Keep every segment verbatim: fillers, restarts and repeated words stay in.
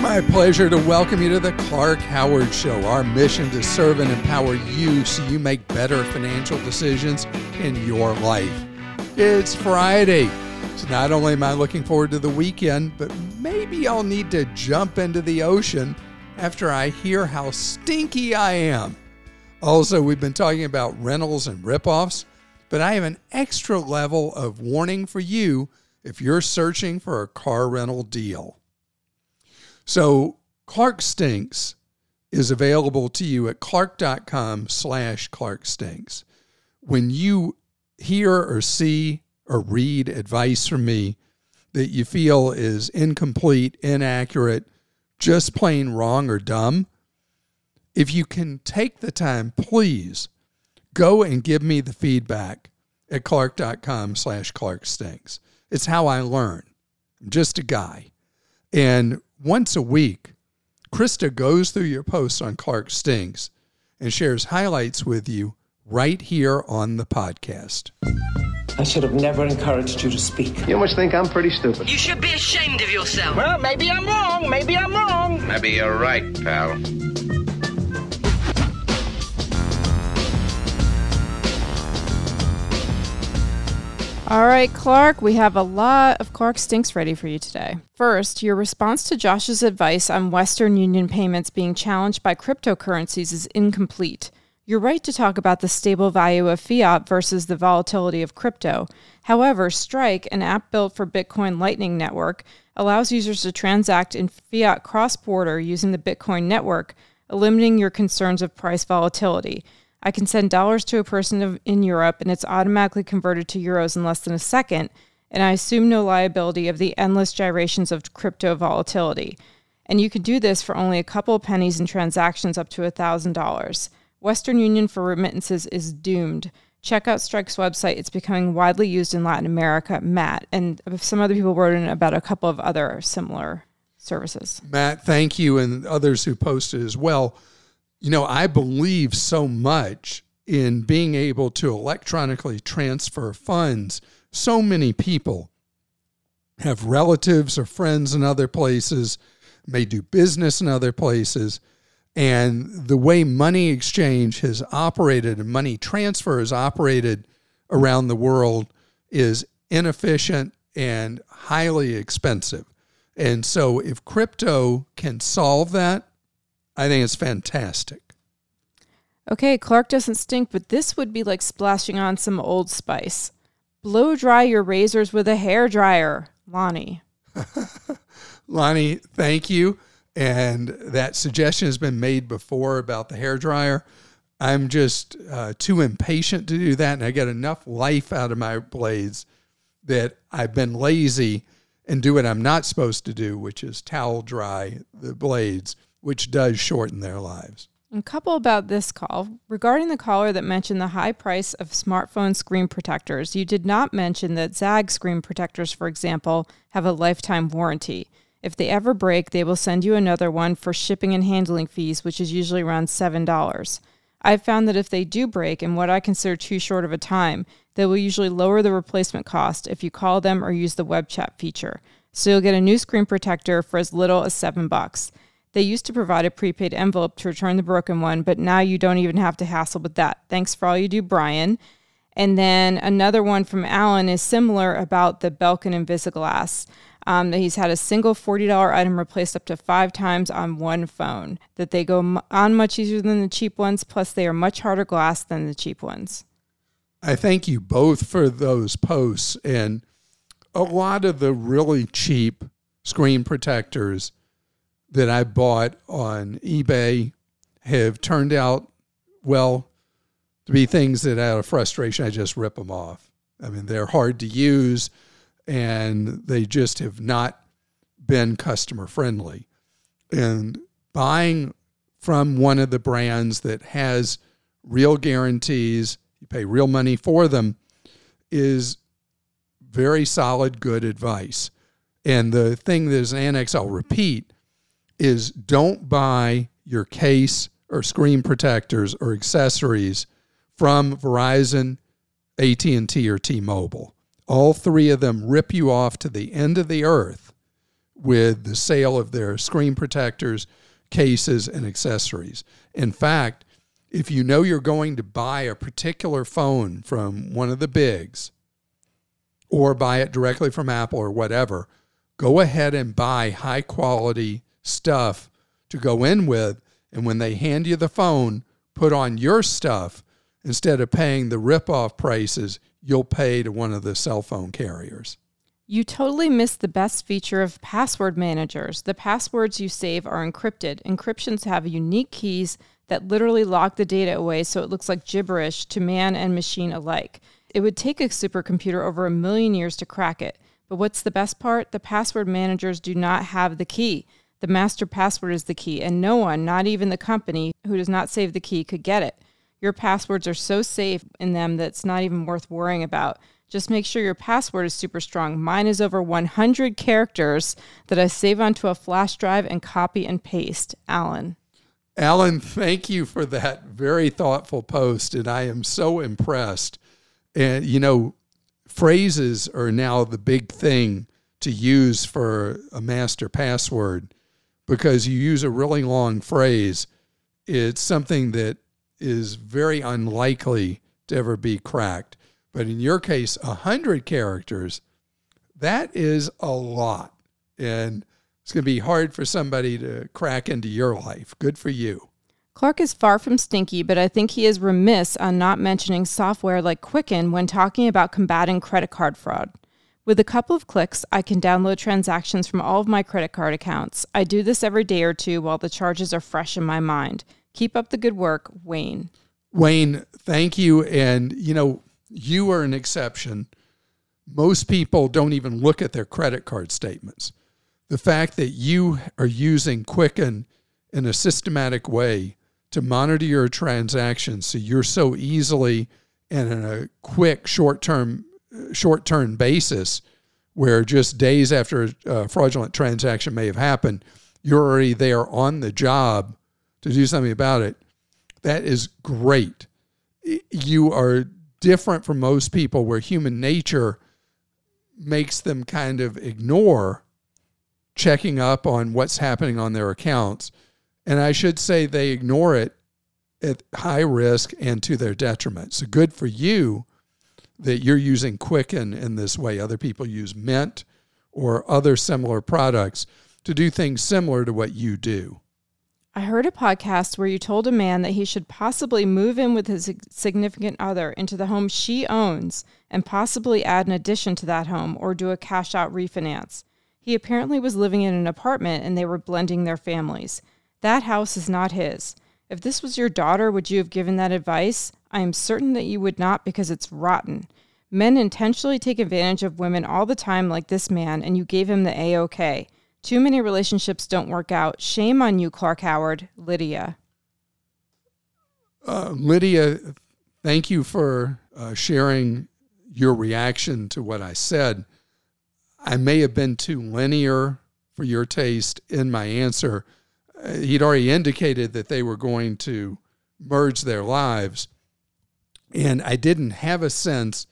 My pleasure to welcome you to the Clark Howard Show, our mission to serve and empower you so you make better financial decisions in your life. It's Friday, so not only am I looking forward to the weekend, but maybe I'll need to jump into the ocean after I hear how stinky I am. Also, we've been talking about rentals and ripoffs, but I have an extra level of warning for you if you're searching for a car rental deal. So Clark Stinks is available to you at Clark.com slash Clark Stinks. When you hear or see or read advice from me that you feel is incomplete, inaccurate, just plain wrong or dumb, if you can take the time, please go and give me the feedback at Clark.com slash Clark Stinks. It's how I learn. I'm just a guy. And once a week, Krista goes through your posts on Clark Stinks and shares highlights with you right here on the podcast. I should have never encouraged you to speak. You must think I'm pretty stupid. You should be ashamed of yourself. Well, maybe I'm wrong. Maybe I'm wrong. Maybe you're right, pal. All right, Clark, we have a lot of Clark Stinks ready for you today. First, your response to Josh's advice on Western Union payments being challenged by cryptocurrencies is incomplete. You're right to talk about the stable value of fiat versus the volatility of crypto. However, Strike, an app built for Bitcoin Lightning Network, allows users to transact in fiat cross-border using the Bitcoin network, eliminating your concerns of price volatility. I can send dollars to a person in Europe, and it's automatically converted to euros in less than a second, and I assume no liability of the endless gyrations of crypto volatility. And you can do this for only a couple pennies in transactions up to one thousand dollars. Western Union for remittances is doomed. Check out Strike's website. It's becoming widely used in Latin America, Matt. And some other people wrote in about a couple of other similar services. Matt, thank you, and others who posted as well. You know, I believe so much in being able to electronically transfer funds. So many people have relatives or friends in other places, may do business in other places, and the way money exchange has operated and money transfer has operated around the world is inefficient and highly expensive. And so if crypto can solve that, I think it's fantastic. Okay, Clark doesn't stink, but this would be like splashing on some Old Spice. Blow dry your razors with a hairdryer, Lonnie. Lonnie, thank you. And that suggestion has been made before about the hairdryer. I'm just uh, too impatient to do that, and I get enough life out of my blades that I've been lazy and do what I'm not supposed to do, which is towel dry the blades, which does shorten their lives. A couple about this call. Regarding the caller that mentioned the high price of smartphone screen protectors, you did not mention that Zag screen protectors, for example, have a lifetime warranty. If they ever break, they will send you another one for shipping and handling fees, which is usually around seven dollars. I've found that if they do break in what I consider too short of a time, they will usually lower the replacement cost if you call them or use the web chat feature. So you'll get a new screen protector for as little as seven bucks. They used to provide a prepaid envelope to return the broken one, but now you don't even have to hassle with that. Thanks for all you do, Brian. And then another one from Alan is similar about the Belkin Invisiglass. Um, that he's had a single forty dollars item replaced up to five times on one phone, that they go on much easier than the cheap ones, plus they are much harder glass than the cheap ones. I thank you both for those posts. And a lot of the really cheap screen protectors that I bought on eBay have turned out, well, to be things that out of frustration, I just rip them off. I mean, they're hard to use. and they just have not been customer friendly. And buying from one of the brands that has real guarantees, you pay real money for them, is very solid, good advice. And the thing that is annex, I'll repeat, is don't buy your case or screen protectors or accessories from Verizon, A T and T, or T-Mobile. All three of them rip you off to the end of the earth with the sale of their screen protectors, cases, and accessories. In fact, if you know you're going to buy a particular phone from one of the bigs or buy it directly from Apple or whatever, go ahead and buy high-quality stuff to go in with, and when they hand you the phone, put on your stuff instead of paying the rip-off prices you'll pay to one of the cell phone carriers. You totally missed the best feature of password managers. The passwords you save are encrypted. Encryptions have unique keys that literally lock the data away so it looks like gibberish to man and machine alike. It would take a supercomputer over a million years to crack it. But what's the best part? The password managers do not have the key. The master password is the key, and no one, not even the company, who does not save the key could get it. Your passwords are so safe in them that it's not even worth worrying about. Just make sure your password is super strong. Mine is over one hundred characters that I save onto a flash drive and copy and paste. Alan. Alan, thank you for that very thoughtful post, and I am so impressed. And, you know, phrases are now the big thing to use for a master password, because you use a really long phrase, it's something that is very unlikely to ever be cracked. But in your case, one hundred characters, that is a lot. And it's going to be hard for somebody to crack into your life. Good for you. Clark is far from stinky, but I think he is remiss on not mentioning software like Quicken when talking about combating credit card fraud. With a couple of clicks, I can download transactions from all of my credit card accounts. I do this every day or two while the charges are fresh in my mind. Keep up the good work, Wayne. Wayne, thank you. And, you know, you are an exception. Most people don't even look at their credit card statements. The fact that you are using Quicken in a systematic way to monitor your transactions so you're so easily and in a quick short-term short-term basis, where just days after a fraudulent transaction may have happened, you're already there on the job to do something about it. That is great. You are different from most people, where human nature makes them kind of ignore checking up on what's happening on their accounts. And I should say they ignore it at high risk and to their detriment. So good for you that you're using Quicken in this way. Other people use Mint or other similar products to do things similar to what you do. I heard a podcast where you told a man that he should possibly move in with his significant other into the home she owns and possibly add an addition to that home or do a cash out refinance. He apparently was living in an apartment and they were blending their families. That house is not his. If this was your daughter, would you have given that advice? I am certain that you would not, because it's rotten. Men intentionally take advantage of women all the time, like this man, and you gave him the A-OK. Too many relationships don't work out. Shame on you, Clark Howard. Lydia. Uh, Lydia, thank you for uh, sharing your reaction to what I said. I may have been too linear for your taste in my answer. Uh, he'd already indicated that they were going to merge their lives. And I didn't have a sense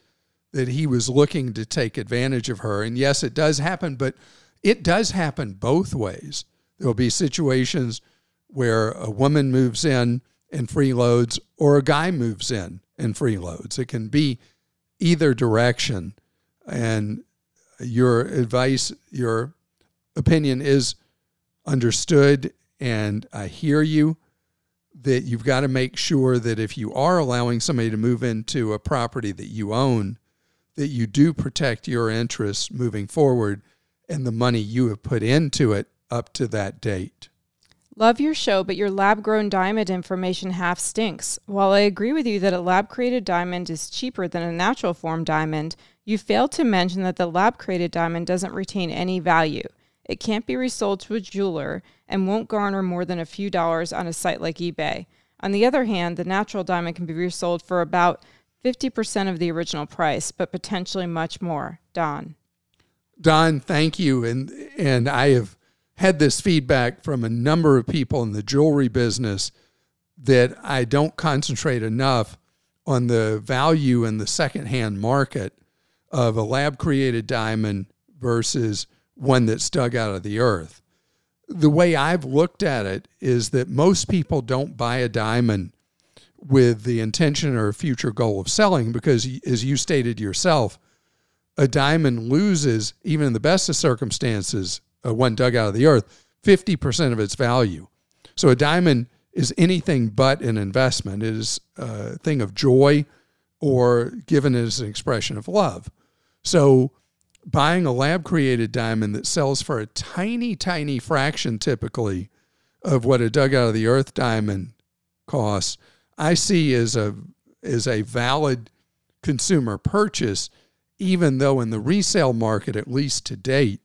that he was looking to take advantage of her. And yes, it does happen, but it does happen both ways. There'll be situations where a woman moves in and freeloads, or a guy moves in and freeloads. It can be either direction. And your advice, your opinion is understood, and I hear you. That you've got to make sure that if you are allowing somebody to move into a property that you own, that you do protect your interests moving forward and the money you have put into it up to that date. Love your show, but your lab-grown diamond information half stinks. While I agree with you that a lab-created diamond is cheaper than a natural form diamond, you failed to mention that the lab-created diamond doesn't retain any value. It can't be resold to a jeweler and won't garner more than a few dollars on a site like eBay. On the other hand, the natural diamond can be resold for about fifty percent of the original price, but potentially much more. Don. Don, thank you. And and I have had this feedback from a number of people in the jewelry business that I don't concentrate enough on the value in the secondhand market of a lab-created diamond versus one that's dug out of the earth. The way I've looked at it is that most people don't buy a diamond with the intention or future goal of selling because, as you stated yourself, a diamond loses, even in the best of circumstances, uh, one dug out of the earth, fifty percent of its value. So a diamond is anything but an investment. It is a thing of joy or given as an expression of love. So buying a lab-created diamond that sells for a tiny, tiny fraction, typically, of what a dug-out-of-the-earth diamond costs, I see as a as a valid consumer purchase, even though in the resale market, at least to date,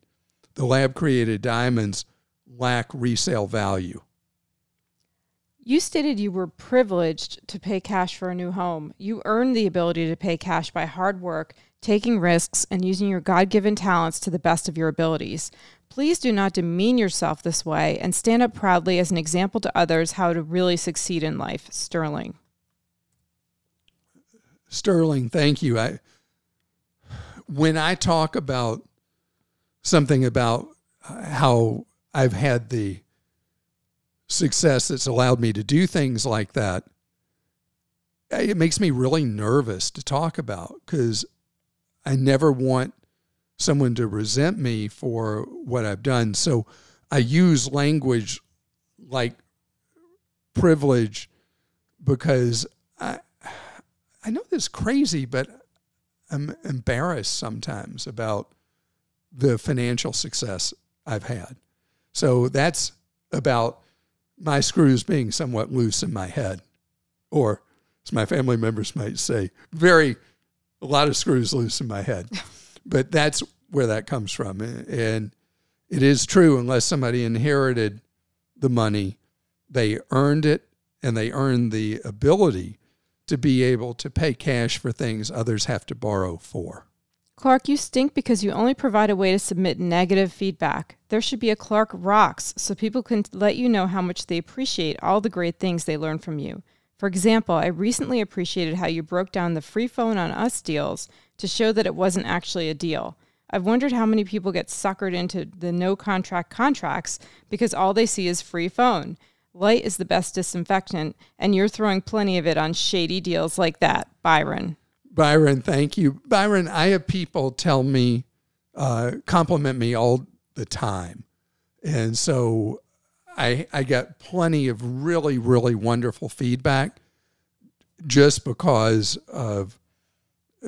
the lab-created diamonds lack resale value. You stated you were privileged to pay cash for a new home. You earned the ability to pay cash by hard work, taking risks, and using your God-given talents to the best of your abilities. Please do not demean yourself this way and stand up proudly as an example to others how to really succeed in life. Sterling. Sterling, thank you. I, when I talk about something about how I've had the success that's allowed me to do things like that, it makes me really nervous to talk about because I never want someone to resent me for what I've done. So I use language like privilege because I I know this is crazy, but I'm embarrassed sometimes about the financial success I've had. So that's about my screws being somewhat loose in my head, or as my family members might say, very a lot of screws loose in my head, but that's where that comes from. And it is true, unless somebody inherited the money, they earned it and they earned the ability to be able to pay cash for things others have to borrow for. Clark, you stink because you only provide a way to submit negative feedback. There should be a Clark Rocks so people can let you know how much they appreciate all the great things they learn from you. For example, I recently appreciated how you broke down the free phone on us deals to show that it wasn't actually a deal. I've wondered how many people get suckered into the no-contract contracts because all they see is free phone. Light is the best disinfectant, and you're throwing plenty of it on shady deals like that. Byron. Byron, thank you. Byron, I have people tell me, uh, compliment me all the time. And so I, I got plenty of really, really wonderful feedback just because of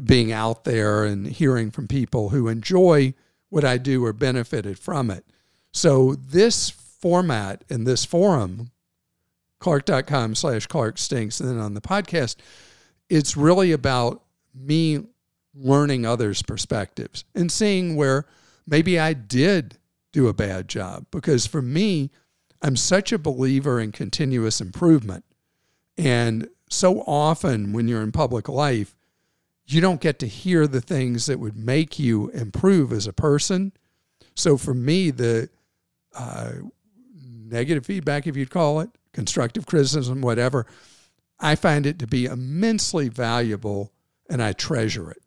being out there and hearing from people who enjoy what I do or benefited from it. So this format and this forum, Clark.com slash Clark Stinks, and then on the podcast, it's really about me learning others' perspectives and seeing where maybe I did do a bad job. Because for me, I'm such a believer in continuous improvement. And so often when you're in public life, you don't get to hear the things that would make you improve as a person. So for me, the uh, negative feedback, if you'd call it, constructive criticism, whatever, I find it to be immensely valuable and I treasure it.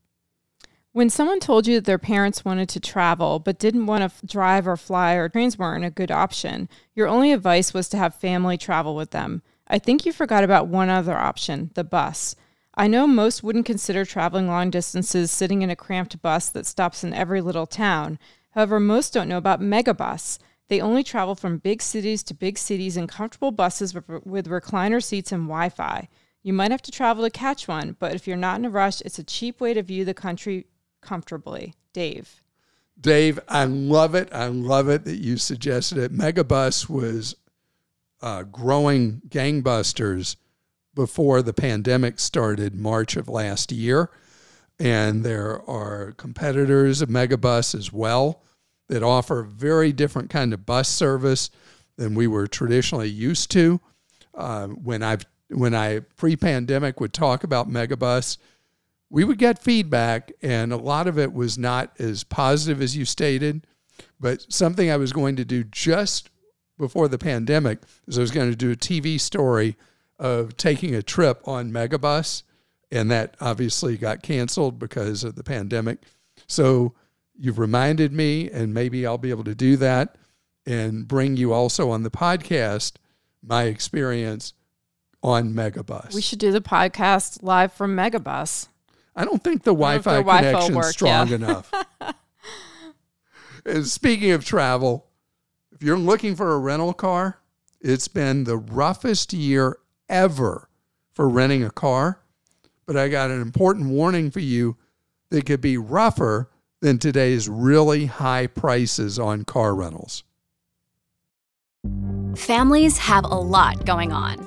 When someone told you that their parents wanted to travel but didn't want to f- drive or fly or trains weren't a good option, your only advice was to have family travel with them. I think you forgot about one other option, the bus. I know most wouldn't consider traveling long distances sitting in a cramped bus that stops in every little town. However, most don't know about Megabus. They only travel from big cities to big cities in comfortable buses with recliner seats and Wi-Fi. You might have to travel to catch one, but if you're not in a rush, it's a cheap way to view the country comfortably. Dave. Dave, I love it. I love it that you suggested it. Megabus was uh, growing gangbusters before the pandemic started March of last year. And there are competitors of Megabus as well that offer a very different kind of bus service than we were traditionally used to. Uh, when I've when I pre-pandemic would talk about Megabus, we would get feedback, and a lot of it was not as positive as you stated. But something I was going to do just before the pandemic is I was going to do a T V story of taking a trip on Megabus, and that obviously got canceled because of the pandemic. So you've reminded me, and maybe I'll be able to do that and bring you also on the podcast my experience on Megabus. We should do the podcast live from Megabus. I don't think the Wi-Fi connection is strong yeah. enough. And speaking of travel, if you're looking for a rental car, it's been the roughest year ever for renting a car. But I got an important warning for you that could be rougher than today's really high prices on car rentals. Families have a lot going on.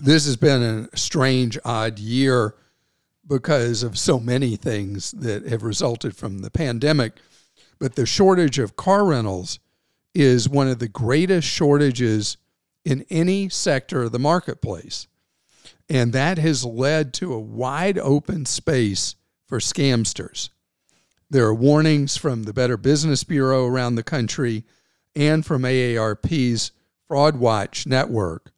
This has been a strange, odd year because of so many things that have resulted from the pandemic. But the shortage of car rentals is one of the greatest shortages in any sector of the marketplace. And that has led to a wide open space for scamsters. There are warnings from the Better Business Bureau around the country and from A A R P's Fraud Watch network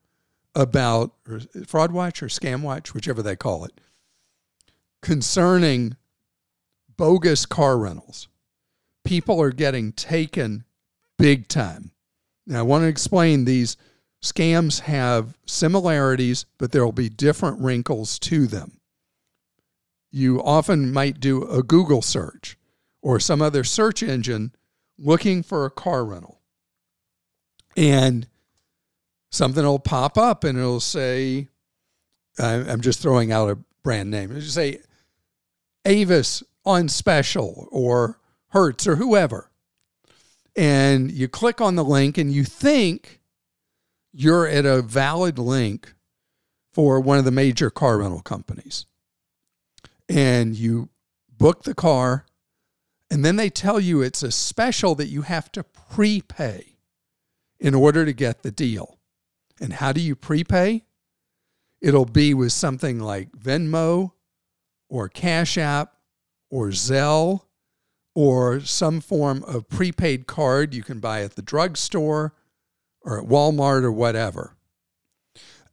about or Fraud Watch or Scam Watch, whichever they call it, concerning bogus car rentals. People are getting taken big time. Now, I want to explain these scams have similarities, but there will be different wrinkles to them. You often might do a Google search or some other search engine looking for a car rental. And something will pop up and it'll say, I'm just throwing out a brand name. It'll say Avis on special or Hertz or whoever. And you click on the link and you think you're at a valid link for one of the major car rental companies. And you book the car, and then they tell you it's a special that you have to prepay in order to get the deal. And how do you prepay? It'll be with something like Venmo or Cash App or Zelle or some form of prepaid card you can buy at the drugstore or at Walmart or whatever.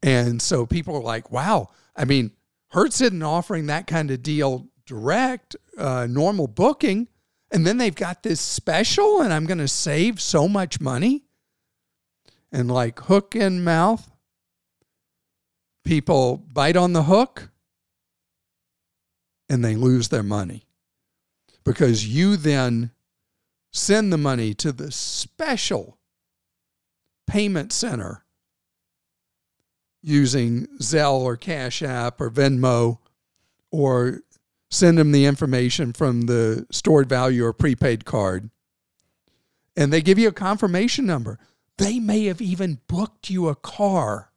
And so people are like, wow, I mean, Hertz isn't offering that kind of deal direct, uh, normal booking, and then they've got this special and I'm going to save so much money. And like hook in mouth, people bite on the hook and they lose their money because you then send the money to the special payment center using Zelle or Cash App or Venmo, or send them the information from the stored value or prepaid card. And they give you a confirmation number. They may have even booked you a car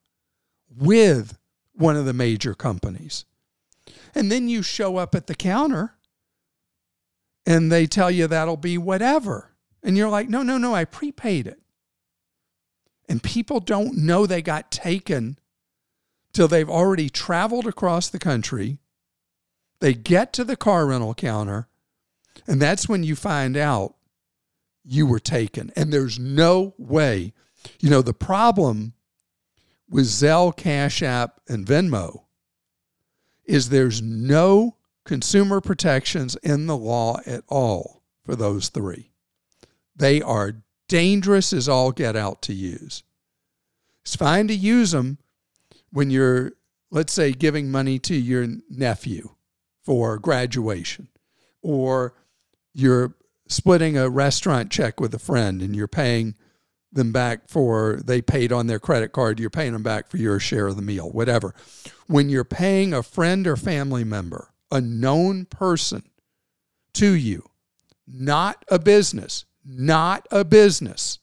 with one of the major companies. And then you show up at the counter and they tell you that'll be whatever. And you're like, no, no, no, I prepaid it. And people don't know they got taken till they've already traveled across the country. They get to the car rental counter, and that's when you find out you were taken. And there's no way. You know, the problem with Zelle, Cash App, and Venmo is there's no consumer protections in the law at all for those three. They are dangerous as all get out to use. It's fine to use them when you're, let's say, giving money to your nephew for graduation, or you're splitting a restaurant check with a friend and you're paying them back for, they paid on their credit card, you're paying them back for your share of the meal, whatever. When you're paying a friend or family member, a known person to you, not a business, not a business,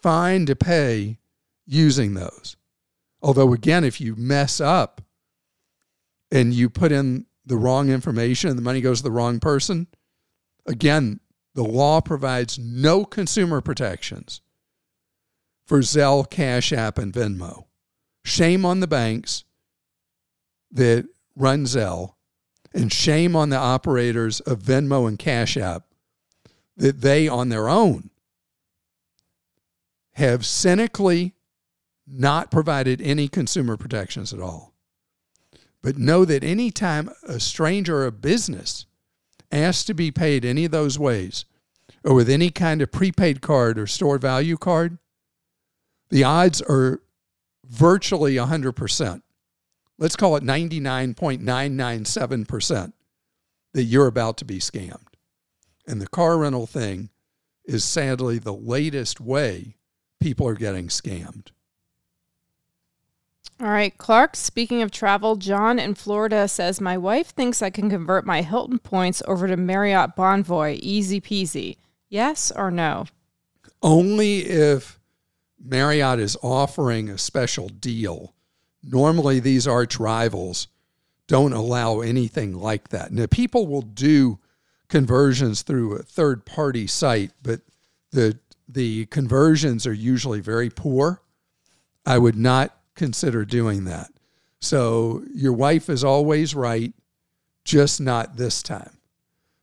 fine to pay using those. Although, again, if you mess up and you put in the wrong information and the money goes to the wrong person, again, the law provides no consumer protections for Zelle, Cash App, and Venmo. Shame on the banks that run Zelle, and shame on the operators of Venmo and Cash App that they, on their own, have cynically not provided any consumer protections at all. But know that any time a stranger or a business asked to be paid any of those ways, or with any kind of prepaid card or store value card, the odds are virtually one hundred percent. Let's call it ninety-nine point nine nine seven percent that you're about to be scammed. And the car rental thing is sadly the latest way people are getting scammed. All right, Clark, speaking of travel, John in Florida says, my wife thinks I can convert my Hilton points over to Marriott Bonvoy. Easy peasy. Yes or no? Only if Marriott is offering a special deal. Normally, these arch rivals don't allow anything like that. Now, people will do conversions through a third-party site, but the the conversions are usually very poor. I would not consider doing that. So your wife is always right, just not this time.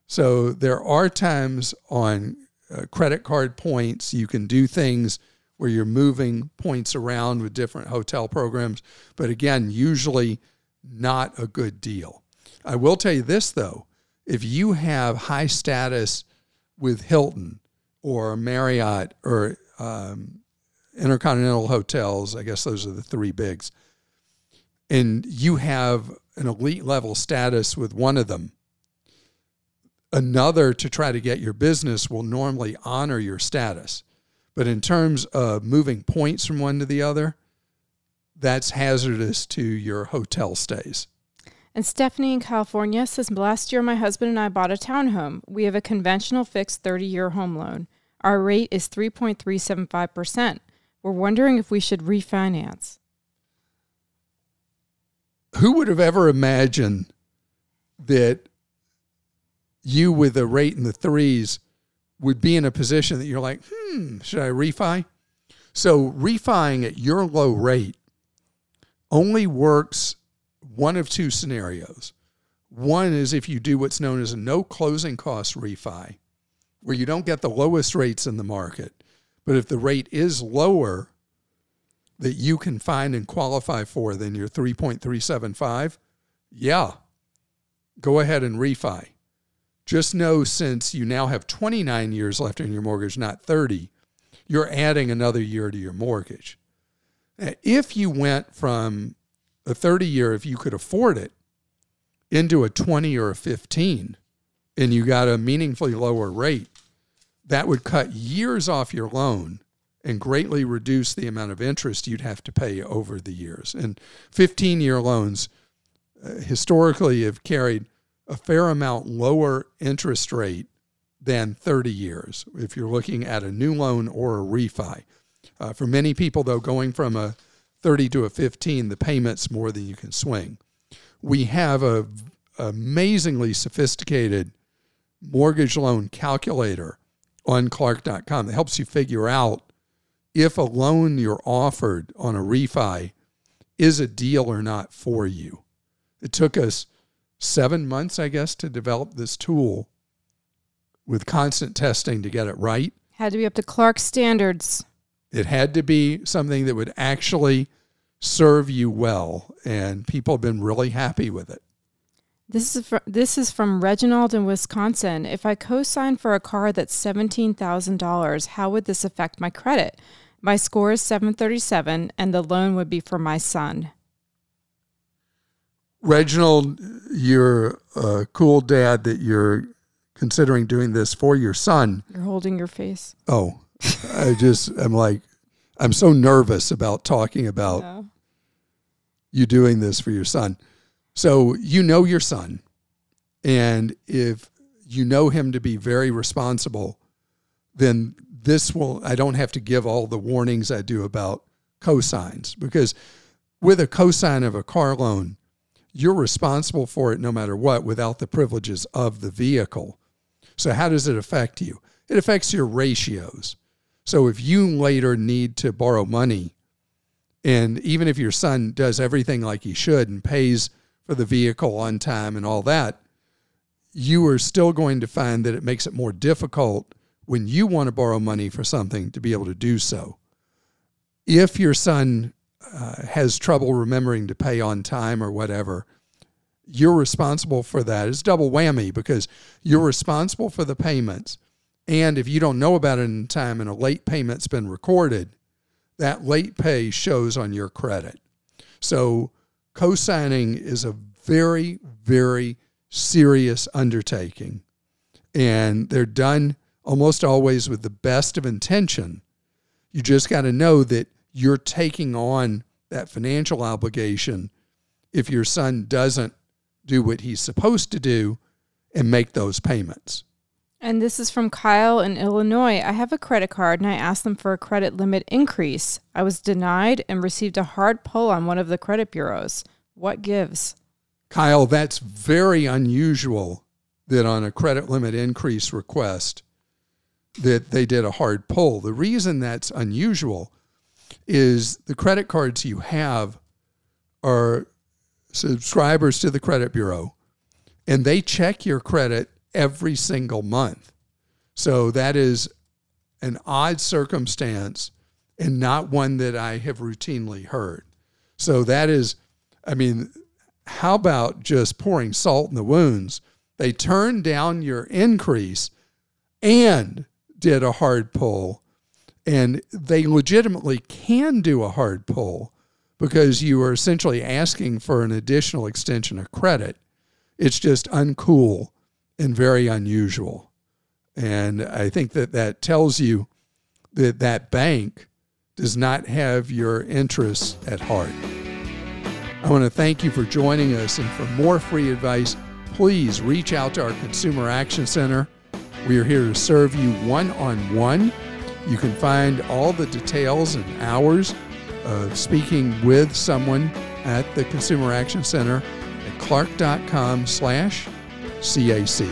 So there are times on uh, credit card points, you can do things where you're moving points around with different hotel programs, but again, usually not a good deal. I will tell you this though, if you have high status with Hilton or Marriott or um, Intercontinental hotels, I guess those are the three bigs, and you have an elite level status with one of them, another to try to get your business will normally honor your status. But in terms of moving points from one to the other, that's hazardous to your hotel stays. And Stephanie in California says, last year my husband and I bought a townhome. We have a conventional fixed thirty-year home loan. Our rate is three point three seven five percent. We're wondering if we should refinance. Who would have ever imagined that you with a rate in the threes would be in a position that you're like, hmm, should I refi? So refiing at your low rate only works one of two scenarios. One is if you do what's known as a no closing cost refi, where you don't get the lowest rates in the market, but if the rate is lower that you can find and qualify for than your three point three seven five, yeah, go ahead and refi. Just know since you now have twenty-nine years left in your mortgage, not thirty, you're adding another year to your mortgage. If you went from a thirty-year, if you could afford it, into a twenty or a fifteen, and you got a meaningfully lower rate, that would cut years off your loan and greatly reduce the amount of interest you'd have to pay over the years. And fifteen-year loans uh, historically have carried a fair amount lower interest rate than thirty years if you're looking at a new loan or a refi. Uh, for many people, though, going from a thirty to a fifteen, the payment's more than you can swing. We have a amazingly sophisticated mortgage loan calculator on Clark dot com that helps you figure out if a loan you're offered on a refi is a deal or not for you. It took us seven months, I guess, to develop this tool with constant testing to get it right. Had to be up to Clark standards. It had to be something that would actually serve you well, and people have been really happy with it. This is, from, this is from Reginald in Wisconsin. If I co-sign for a car that's seventeen thousand dollars, how would this affect my credit? My score is seven thirty-seven, and the loan would be for my son. Reginald, you're a cool dad that you're considering doing this for your son. You're holding your face. Oh, I just, I'm like, I'm so nervous about talking about no. you doing this for your son. So you know your son, and if you know him to be very responsible, then this will, I don't have to give all the warnings I do about cosigns, because with a cosign of a car loan, you're responsible for it no matter what without the privileges of the vehicle. So how does it affect you? It affects your ratios. So if you later need to borrow money, and even if your son does everything like he should and pays for the vehicle on time and all that, you are still going to find that it makes it more difficult when you want to borrow money for something to be able to do so. If your son uh, has trouble remembering to pay on time or whatever, you're responsible for that. It's double whammy, because you're responsible for the payments. And if you don't know about it in time and a late payment's been recorded, that late pay shows on your credit. So co-signing is a very, very serious undertaking. And they're done almost always with the best of intention. You just got to know that you're taking on that financial obligation if your son doesn't do what he's supposed to do and make those payments. And this is from Kyle in Illinois. I have a credit card, and I asked them for a credit limit increase. I was denied and received a hard pull on one of the credit bureaus. What gives? Kyle, that's very unusual that on a credit limit increase request that they did a hard pull. The reason that's unusual is the credit cards you have are subscribers to the credit bureau, and they check your credit every single month. So that is an odd circumstance and not one that I have routinely heard. So that is, I mean, how about just pouring salt in the wounds? They turned down your increase and did a hard pull, and they legitimately can do a hard pull because you are essentially asking for an additional extension of credit. It's just uncool and very unusual. And I think that that tells you that that bank does not have your interests at heart. I want to thank you for joining us, and for more free advice, please reach out to our Consumer Action Center. We are here to serve you one-on-one. You can find all the details and hours of speaking with someone at the Consumer Action Center at Clark dot com slash C A C.